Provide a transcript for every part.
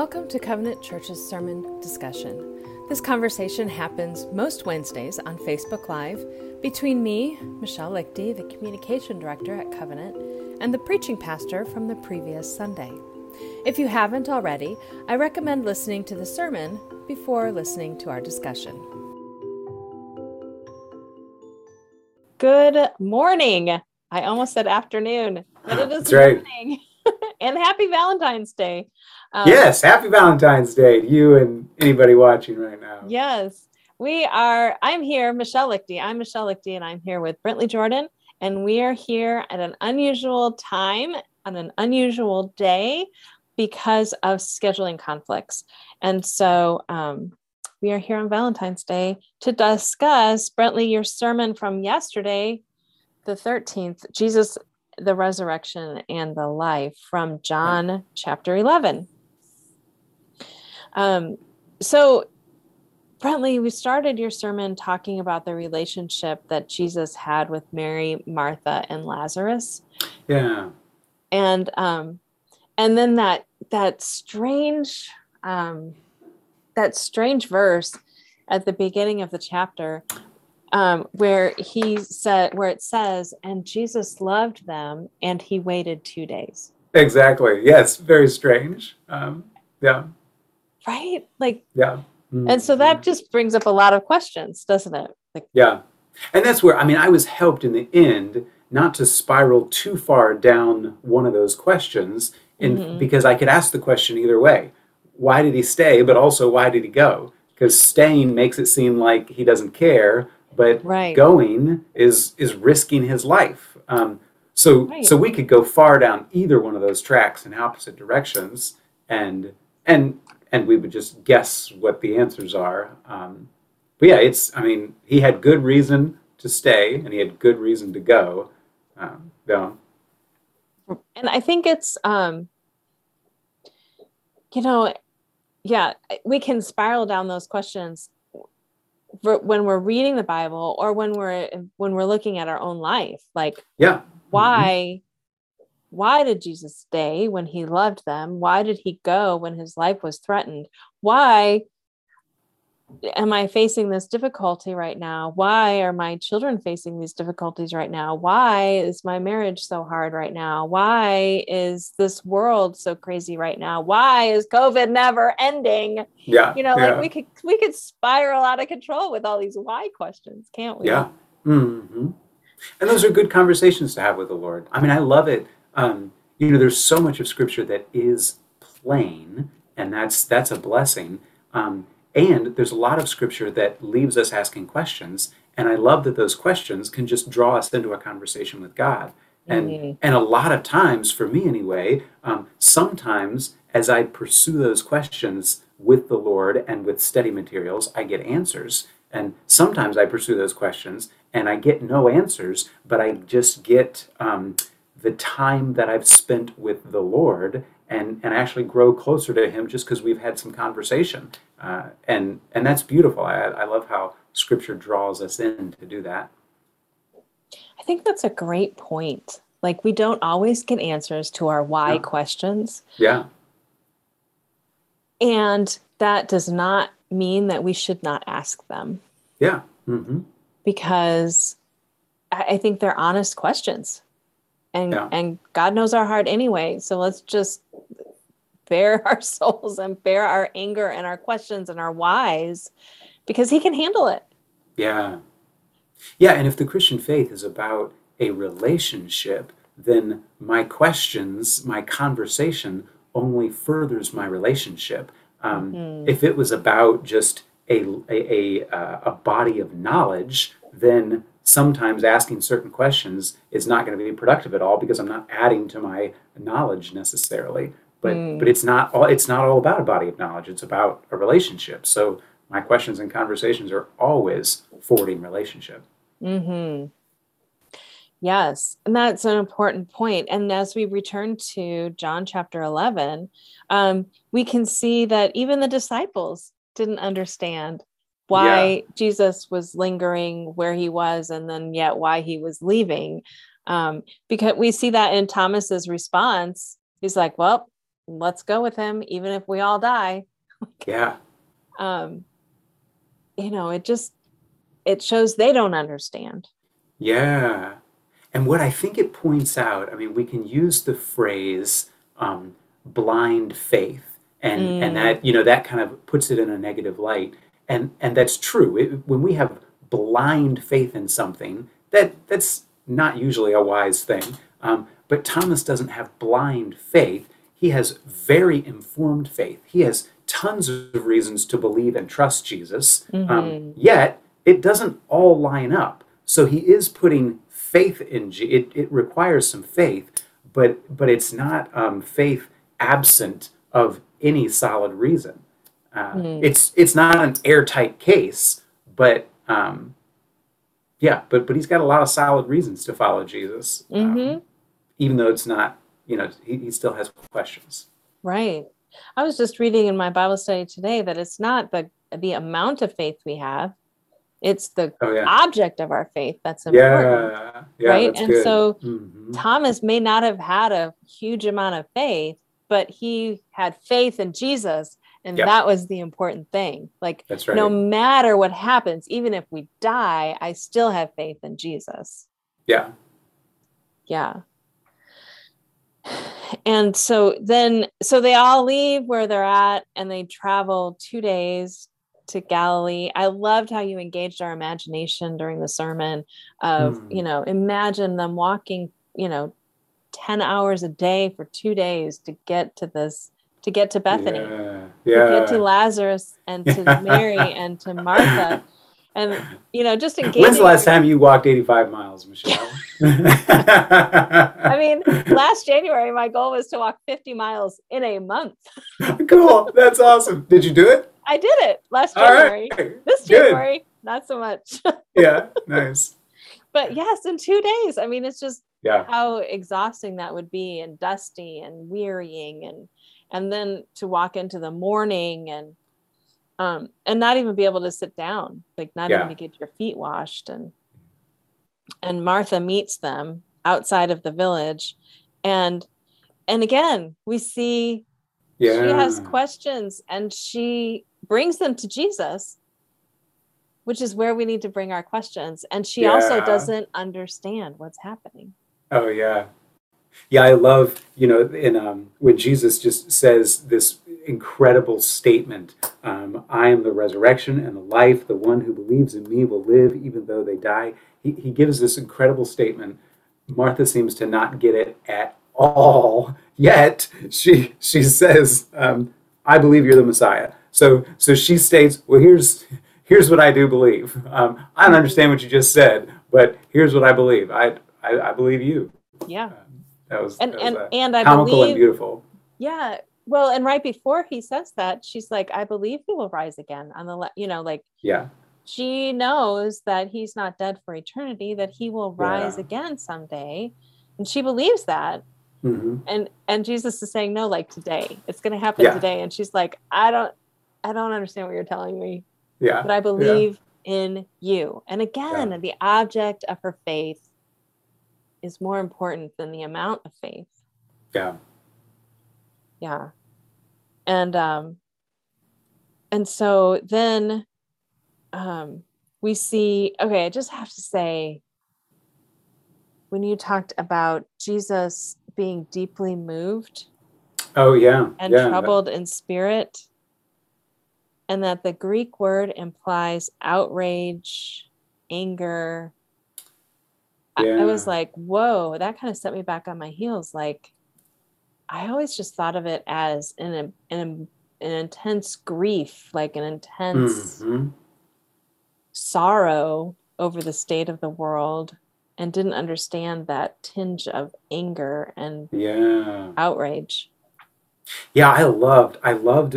Welcome to Covenant Church's Sermon Discussion. This conversation happens most Wednesdays on Facebook Live between me, Michelle Lichty, the Communication Director at Covenant, and the preaching pastor from the previous Sunday. If you haven't already, I recommend listening to the sermon before listening to our discussion. Good morning. I almost said afternoon, but it is morning. And happy Valentine's Day. Yes, happy Valentine's Day to you and anybody watching right now. Yes, we are. I'm Michelle Lichty, and I'm here with Brentley Jordan. And we are here at an unusual time on an unusual day because of scheduling conflicts. And so we are here on Valentine's Day to discuss, Brentley, your sermon from yesterday, the 13th, Jesus, the Resurrection and the Life, from John chapter 11. So, Brentley, we started your sermon talking about the relationship that Jesus had with Mary, Martha, and Lazarus. Yeah. And then that strange verse at the beginning of the chapter, where it says, and Jesus loved them and he waited 2 days. Exactly. Yes. Very strange. Yeah. Right. Like, yeah. Mm-hmm. And so that just brings up a lot of questions, doesn't it? Like, yeah. And that's where, I was helped in the end not to spiral too far down one of those questions, because I could ask the question either way. Why did he stay? But also, why did he go? Because staying makes it seem like he doesn't care, but right, going is risking his life. So we could go far down either one of those tracks in opposite directions, and we would just guess what the answers are. But yeah, he had good reason to stay and he had good reason to go. And I think it's yeah, we can spiral down those questions when we're reading the Bible or when we're looking at our own life. Like, yeah, why did Jesus stay when he loved them? Why did he go when his life was threatened? Why am I facing this difficulty right now? Why are my children facing these difficulties right now? Why is my marriage so hard right now? Why is this world so crazy right now? Why is COVID never ending? Yeah. Like we could spiral out of control with all these why questions, can't we? Yeah. Mm-hmm. And those are good conversations to have with the Lord. I love it. There's so much of scripture that is plain, and that's a blessing. And there's a lot of scripture that leaves us asking questions. And I love that those questions can just draw us into a conversation with God. And a lot of times, for me anyway, sometimes as I pursue those questions with the Lord and with study materials, I get answers. And sometimes I pursue those questions and I get no answers, but I just get the time that I've spent with the Lord and actually grow closer to him just because we've had some conversation. And that's beautiful. I love how scripture draws us in to do that. I think that's a great point. Like, we don't always get answers to our why questions. Yeah. And that does not mean that we should not ask them. Yeah. Mm-hmm. Because I think they're honest questions. And God knows our heart anyway. So let's just bear our souls and bear our anger and our questions and our whys, because he can handle it. Yeah. Yeah. And if the Christian faith is about a relationship, then my questions, my conversation only furthers my relationship. If it was about just a body of knowledge, then sometimes asking certain questions is not going to be productive at all, because I'm not adding to my knowledge necessarily. But it's not all about a body of knowledge. It's about a relationship. So my questions and conversations are always forwarding relationship. Mm-hmm. Yes, and that's an important point. And as we return to John chapter 11, we can see that even the disciples didn't understand why Jesus was lingering where he was, and then yet why he was leaving. Because we see that in Thomas's response. He's like, well, let's go with him, even if we all die. Yeah. You know, it shows they don't understand. Yeah. And what I think it points out, I mean, we can use the phrase blind faith, and that, you know, that kind of puts it in a negative light. And that's true. When we have blind faith in something, that's not usually a wise thing. But Thomas doesn't have blind faith. He has very informed faith. He has tons of reasons to believe and trust Jesus. Mm-hmm. Yet it doesn't all line up. So he is putting faith in Jesus. It requires some faith, but it's not faith absent of any solid reason. It's not an airtight case, but but he's got a lot of solid reasons to follow Jesus, even though it's not, you know, he still has questions. Right. I was just reading in my Bible study today that it's not the amount of faith we have, it's the object of our faith that's important, right? That's good. So Thomas may not have had a huge amount of faith, but he had faith in Jesus, and that was the important thing. Like, that's right. No matter what happens, even if we die, I still have faith in Jesus. Yeah. Yeah. And so they all leave where they're at, and they travel 2 days to Galilee. I loved how you engaged our imagination during the sermon of, you know, imagine them walking, you know, 10 hours a day for 2 days to get to this, to get to Bethany, to get to Lazarus, and to Mary, and to Martha. And, you know, just engaging. When's the last time you walked 85 miles, Michelle? I mean, last January, my goal was to walk 50 miles in a month. Cool. That's awesome. Did you do it? I did it last January. Right. This January, not so much. Yeah, nice. But yes, in 2 days. I mean, it's just how exhausting that would be, and dusty and wearying, and then to walk into the morning and not even be able to sit down, like not even to get your feet washed. And Martha meets them outside of the village. And again, we see she has questions, and she brings them to Jesus, which is where we need to bring our questions. And she also doesn't understand what's happening. Oh, yeah. Yeah, I love, you know, in when Jesus just says this incredible statement, I am the resurrection and the life. The one who believes in me will live even though they die. He gives this incredible statement. Martha seems to not get it at all, yet she says, I believe you're the Messiah. So she states, well, here's what I do believe. I don't understand what you just said, but here's what I believe. I believe you. Yeah. That was I comical and beautiful. Yeah. Well, and right before he says that, she's like, I believe he will rise again on the left, you know, like, she knows that he's not dead for eternity, that he will rise again someday. And she believes that. Mm-hmm. And Jesus is saying, no, like today, it's going to happen today. And she's like, I don't understand what you're telling me, but I believe in you. And again, the object of her faith is more important than the amount of faith. Yeah. Yeah. And so then we see, okay, I just have to say, when you talked about Jesus being deeply moved. Oh, yeah. And troubled in spirit. And that the Greek word implies outrage, anger. I was like, whoa, that kind of set me back on my heels. Like, I always just thought of it as an intense grief, like an intense sorrow over the state of the world, and didn't understand that tinge of anger and outrage. Yeah, I loved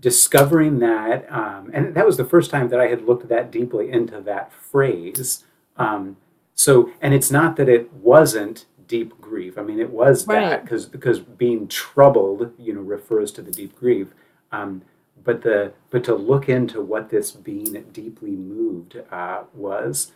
discovering that. And that was the first time that I had looked that deeply into that phrase. So, and it's not that it wasn't deep grief. I mean, it was that because being troubled, you know, refers to the deep grief. But to look into what this being deeply moved was,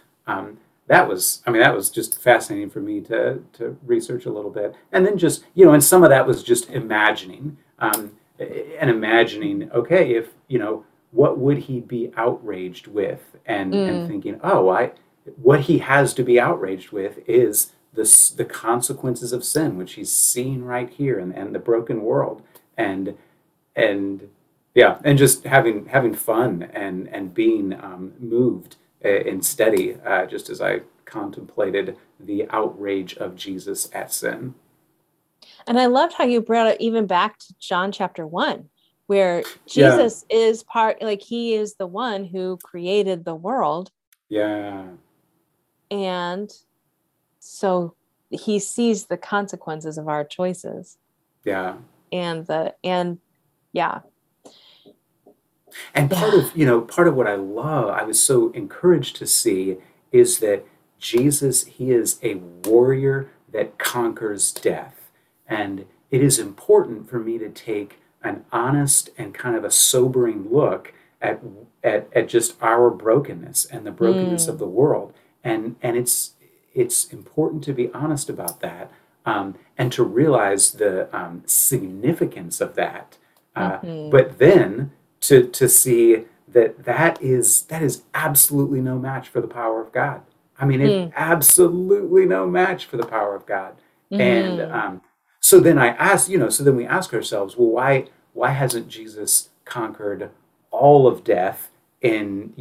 that was just fascinating for me to research a little bit. And then just, and some of that was just imagining, okay, if, what would he be outraged with? And thinking, what he has to be outraged with is the consequences of sin, which he's seeing right here, and the broken world. And just having fun and being moved and steady, just as I contemplated the outrage of Jesus at sin. And I loved how you brought it even back to John chapter 1, where Jesus is he is the one who created the world. Yeah. And so he sees the consequences of our choices. Yeah. And part of what I love, I was so encouraged to see, is that Jesus, he is a warrior that conquers death. And it is important for me to take an honest and kind of a sobering look at just our brokenness and the brokenness of the world. And it's important to be honest about that, and to realize the significance of that. But then to see that is absolutely no match for the power of God. I mean, it's absolutely no match for the power of God. Mm-hmm. And so then we ask ourselves, well, why hasn't Jesus conquered all of death in,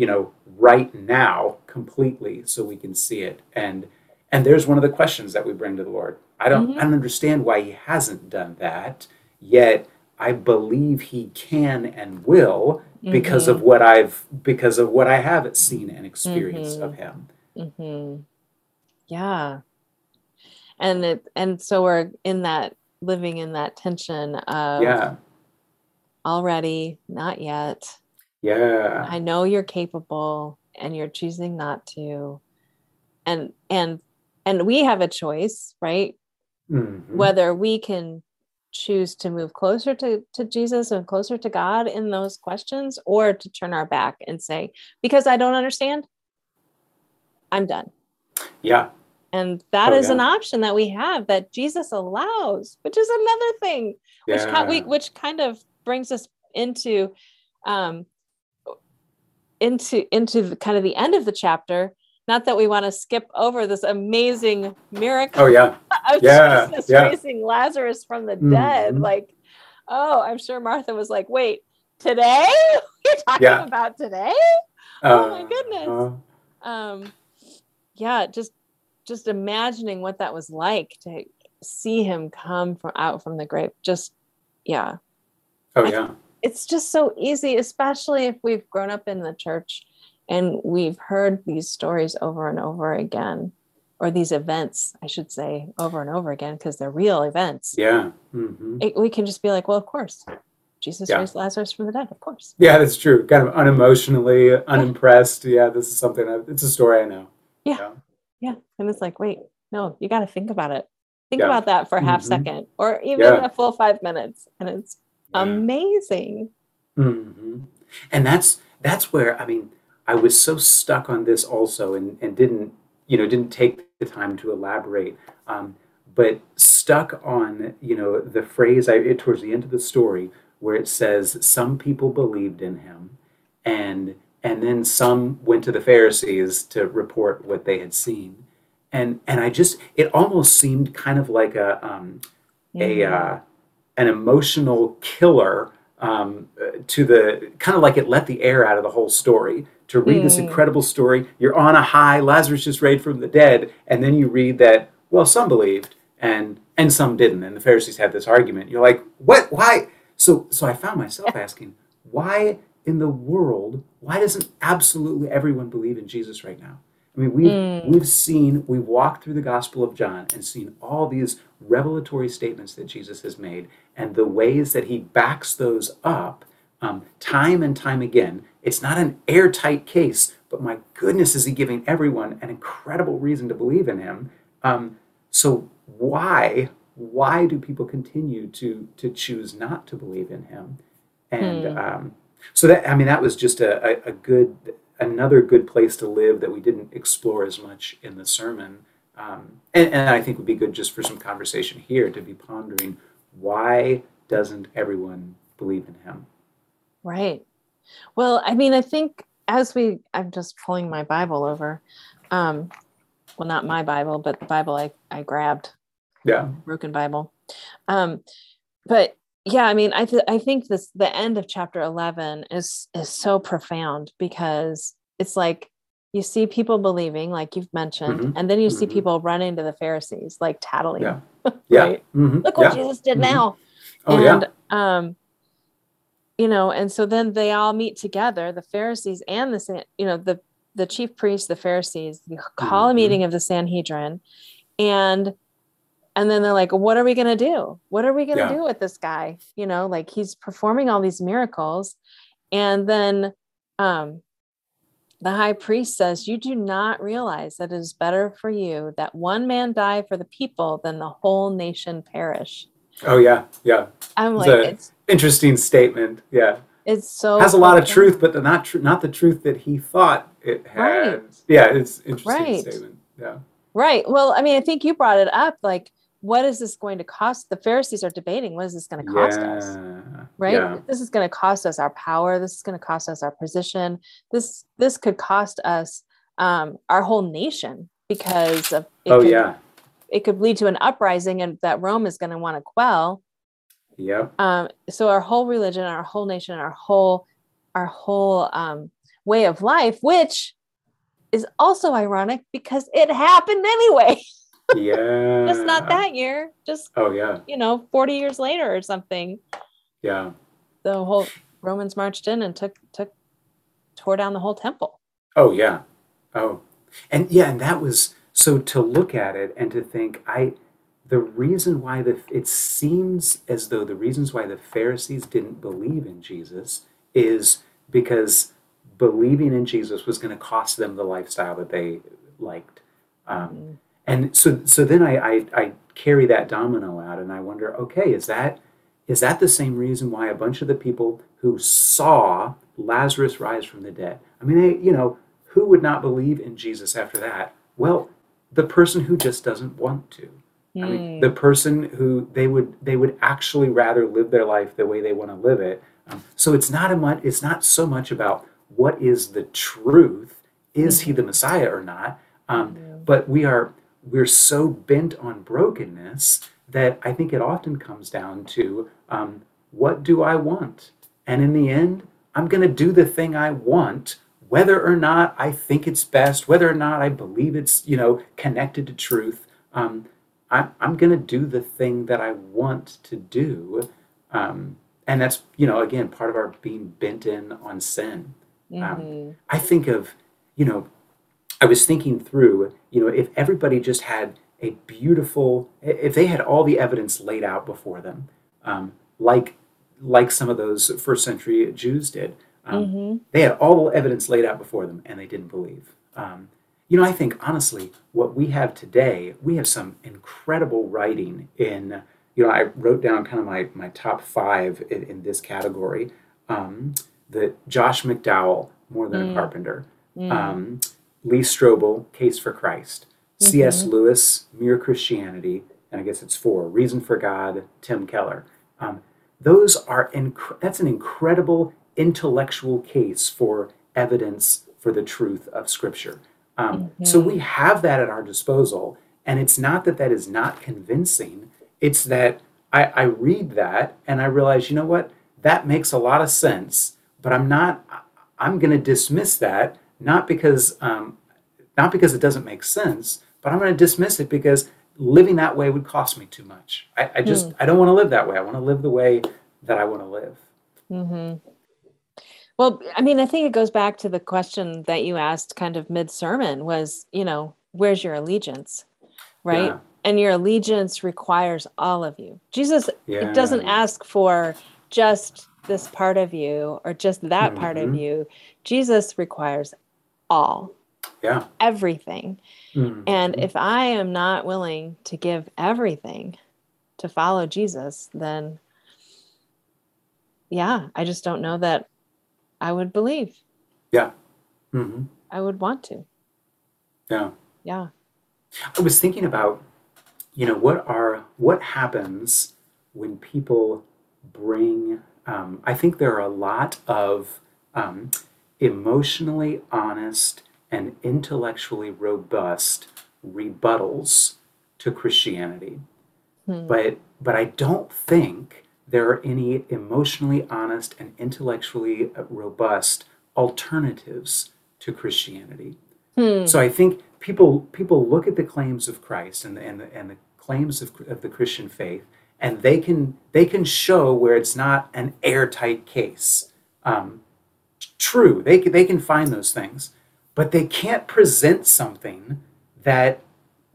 right now completely, so we can see it? And there's one of the questions that we bring to the Lord. I don't understand why he hasn't done that yet. I believe he can and will, because of what I have seen and experienced of him. Mm-hmm. Yeah. And so we're living in that tension of already, not yet. Yeah. I know you're capable and you're choosing not to. And we have a choice, right? Mm-hmm. Whether we can choose to move closer to Jesus and closer to God in those questions, or to turn our back and say, because I don't understand, I'm done. Yeah. And that is an option that we have, that Jesus allows, which is another thing, which kind of brings us into the kind of the end of the chapter. Not that we want to skip over this amazing miracle of Jesus raising Lazarus from the dead. Like, I'm sure Martha was like, wait, today? You're talking about today? Oh my goodness. Just imagining what that was like, to see him come out from the grave. It's just so easy, especially if we've grown up in the church. And we've heard these stories over and over again, or these events, I should say, over and over again, because they're real events. Yeah. Mm-hmm. We can just be like, well, of course, Jesus raised Lazarus from the dead, of course. Yeah, that's true. Kind of unemotionally, unimpressed. Yeah, this is something, it's a story I know. Yeah. Yeah. And it's like, wait, no, you got to think about it. Think about that for a half second, or even a full 5 minutes. And it's amazing. Mm-hmm. And that's where, I mean, I was so stuck on this also, and didn't take the time to elaborate, but stuck on, the phrase towards the end of the story where it says, some people believed in him, and then some went to the Pharisees to report what they had seen. And I just, it almost seemed kind of like an emotional killer, to the, kind of like it let the air out of the whole story. To read this incredible story, you're on a high, Lazarus just raised from the dead, and then you read that, well, some believed and some didn't, and the Pharisees had this argument. You're like, what? Why? So I found myself asking, why in the world? Why doesn't absolutely everyone believe in Jesus right now? I mean, we walked through the Gospel of John and seen all these revelatory statements that Jesus has made, and the ways that he backs those up, time and time again. It's not an airtight case, but my goodness, is he giving everyone an incredible reason to believe in him. So why do people continue to choose not to believe in him? And so that was just a good another good place to live that we didn't explore as much in the sermon, and I think would be good just for some conversation here to be pondering, why doesn't everyone believe in him? Right. Well, I mean, I think I'm just pulling my Bible over. Well, not my Bible, but the Bible I grabbed. Yeah. Broken Bible. But yeah, I mean, I think the end of chapter 11 is so profound, because it's like, you see people believing, like you've mentioned, mm-hmm. and then you see mm-hmm. people running to the Pharisees, like tattling. Yeah. Yeah. Right? Mm-hmm. Look what Jesus did mm-hmm. now. Oh, and, yeah. You know, and so then they all meet together, the Pharisees and the chief priests, the Pharisees, you call mm-hmm. a meeting of the Sanhedrin, and then they're like, what are we going to do? What are we going to do with this guy? You know, like, he's performing all these miracles. And then the high priest says, you do not realize that it is better for you that one man die for the people than the whole nation perish. Oh, yeah. Yeah. I'm like, it's interesting statement. Yeah. It's so has a lot of truth, but not the truth that he thought it had. Right. Yeah. It's interesting statement. Yeah. Right. Well, I mean, I think you brought it up, like, what is this going to cost? The Pharisees are debating, what is this going to cost us? Right? Yeah. This is going to cost us our power. This is going to cost us our position. This could cost us our whole nation, because of it could lead to an uprising, and that Rome is going to want to quell. Yeah. So our whole religion, our whole nation, our whole way of life, which is also ironic because it happened anyway. Yeah. Just not that year. Just 40 years later or something. Yeah. The whole Romans marched in and tore down the whole temple. Oh yeah. Oh. And yeah, and that was so, to look at it and to think, it seems as though the reasons why the Pharisees didn't believe in Jesus is because believing in Jesus was going to cost them the lifestyle that they liked. Mm-hmm. And so then I carry that domino out, and I wonder, okay, is that the same reason why a bunch of the people who saw Lazarus rise from the dead, I mean, they, you know, who would not believe in Jesus after that? Well, the person who just doesn't want to. I mean, the person who they would actually rather live their life the way they want to live it. So it's not so much about what is the truth, is he the Messiah or not? But we're so bent on brokenness that I think it often comes down to what do I want? And in the end, I'm going to do the thing I want, whether or not I think it's best, whether or not I believe it's connected to truth. I'm going to do the thing that I want to do. And that's, again, part of our being bent in on sin. Mm-hmm. I think of, I was thinking through, if everybody just had if they had all the evidence laid out before them, like some of those first century Jews did, mm-hmm. they had all the evidence laid out before them and they didn't believe. I think, honestly, what we have today, we have some incredible writing in, I wrote down kind of my top five in this category. The Josh McDowell, More Than a Carpenter. Lee Strobel, Case for Christ. Mm-hmm. C.S. Lewis, Mere Christianity. And I guess it's four, Reason for God, Tim Keller. Those are, that's an incredible intellectual case for evidence for the truth of Scripture. Mm-hmm. So we have that at our disposal, and it's not that is not convincing. It's that I read that and I realize, that makes a lot of sense, but I'm going to dismiss that, not because it doesn't make sense, but I'm going to dismiss it because living that way would cost me too much. I don't want to live that way. I want to live the way that I want to live. Mm-hmm. Well, I mean, I think it goes back to the question that you asked kind of mid-sermon was, where's your allegiance, right? Yeah. And your allegiance requires all of you. Jesus doesn't ask for just this part of you or just that mm-hmm. part of you. Jesus requires all, everything. Mm-hmm. And if I am not willing to give everything to follow Jesus, then, I just don't know that I would believe. Yeah. Mm-hmm. I would want to. Yeah. Yeah. I was thinking about, you know, what happens when people bring, I think there are a lot of emotionally honest and intellectually robust rebuttals to Christianity. Hmm. But I don't think there are any emotionally honest and intellectually robust alternatives to Christianity. Hmm. So I think people look at the claims of Christ and the claims of the Christian faith, and they can show where it's not an airtight case. True, they can find those things, but they can't present something that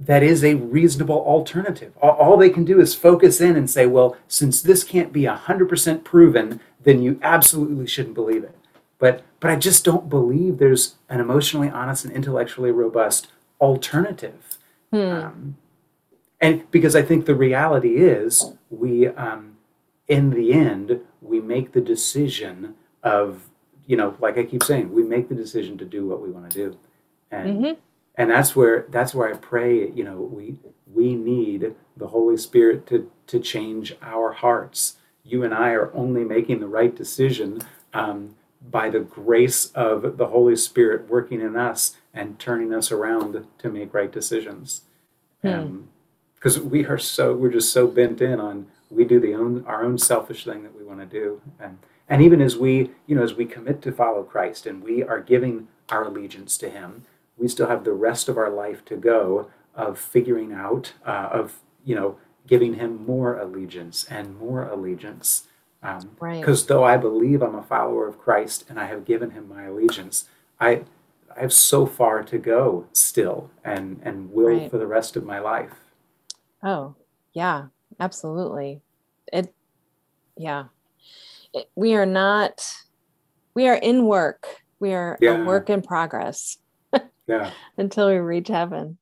is a reasonable alternative. All they can do is focus in and say, well, since this can't be 100% proven, then you absolutely shouldn't believe it. But I just don't believe there's an emotionally honest and intellectually robust alternative. Hmm. And because I think the reality is we, in the end, we make the decision of, you know, like I keep saying, we make the decision to do what we want to do. And mm-hmm. and that's where I pray, you know, we need the Holy Spirit to change our hearts. You and I are only making the right decision by the grace of the Holy Spirit working in us and turning us around to make right decisions. Because we're just so bent in on, we do our own selfish thing that we want to do. And even as we, you know, as we commit to follow Christ and we are giving our allegiance to him, we still have the rest of our life to go of figuring out, of, you know, giving him more allegiance. Right. Because though I believe I'm a follower of Christ and I have given him my allegiance, I have so far to go still and will right. for the rest of my life. Oh, yeah, absolutely. We are in work. We are a work in progress. Yeah. Until we reach heaven.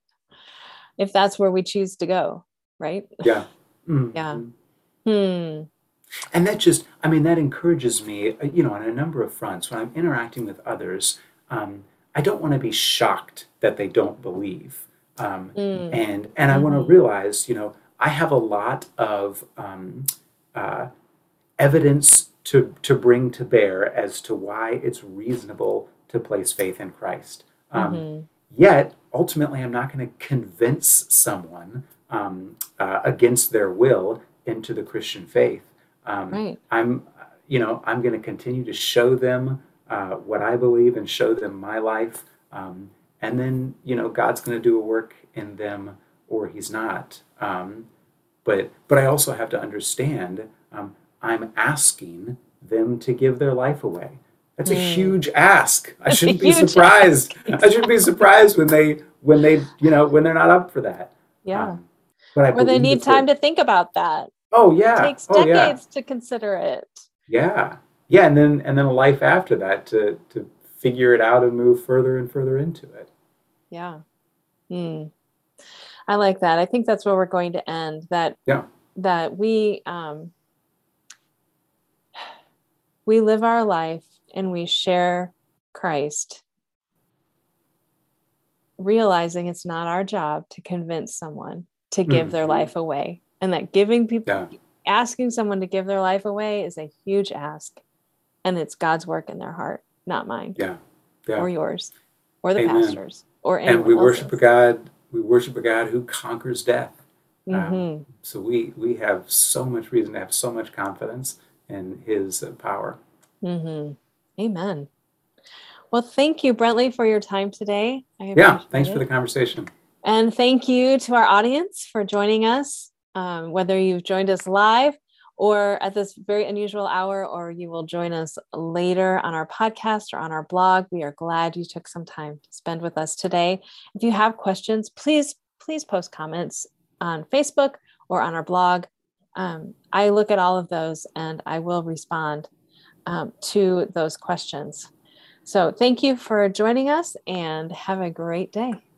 If that's where we choose to go, right? Yeah. Mm-hmm. Yeah. Hmm. And that just, I mean, that encourages me, you know, on a number of fronts. When I'm interacting with others, I don't want to be shocked that they don't believe. And I want to realize, you know, I have a lot of evidence to bring to bear as to why it's reasonable to place faith in Christ. Yet, ultimately, I'm not going to convince someone against their will into the Christian faith. Right. I'm going to continue to show them what I believe and show them my life. And then, you know, God's going to do a work in them or he's not. But I also have to understand I'm asking them to give their life away. That's a huge ask. I shouldn't be surprised. Exactly. I shouldn't be surprised when they're not up for that. Yeah. But they need time to think about that. Oh yeah. It takes decades to consider it. Yeah. Yeah. And then a life after that to figure it out and move further and further into it. Yeah. I like that. I think that's where we're going to end that we live our life and we share Christ, realizing it's not our job to convince someone to give their life away. And that asking someone to give their life away is a huge ask. And it's God's work in their heart, not mine. Yeah. Yeah. Or yours. Or the Amen. Pastor's. Or anyone And we else's. Worship a God. We worship a God who conquers death. Mm-hmm. So we have so much reason to have so much confidence in his power. Mm-hmm. Amen. Well, thank you, Brentley, for your time today. Thanks for the conversation. And thank you to our audience for joining us, whether you've joined us live or at this very unusual hour, or you will join us later on our podcast or on our blog. We are glad you took some time to spend with us today. If you have questions, please post comments on Facebook or on our blog. I look at all of those and I will respond to those questions. So thank you for joining us and have a great day.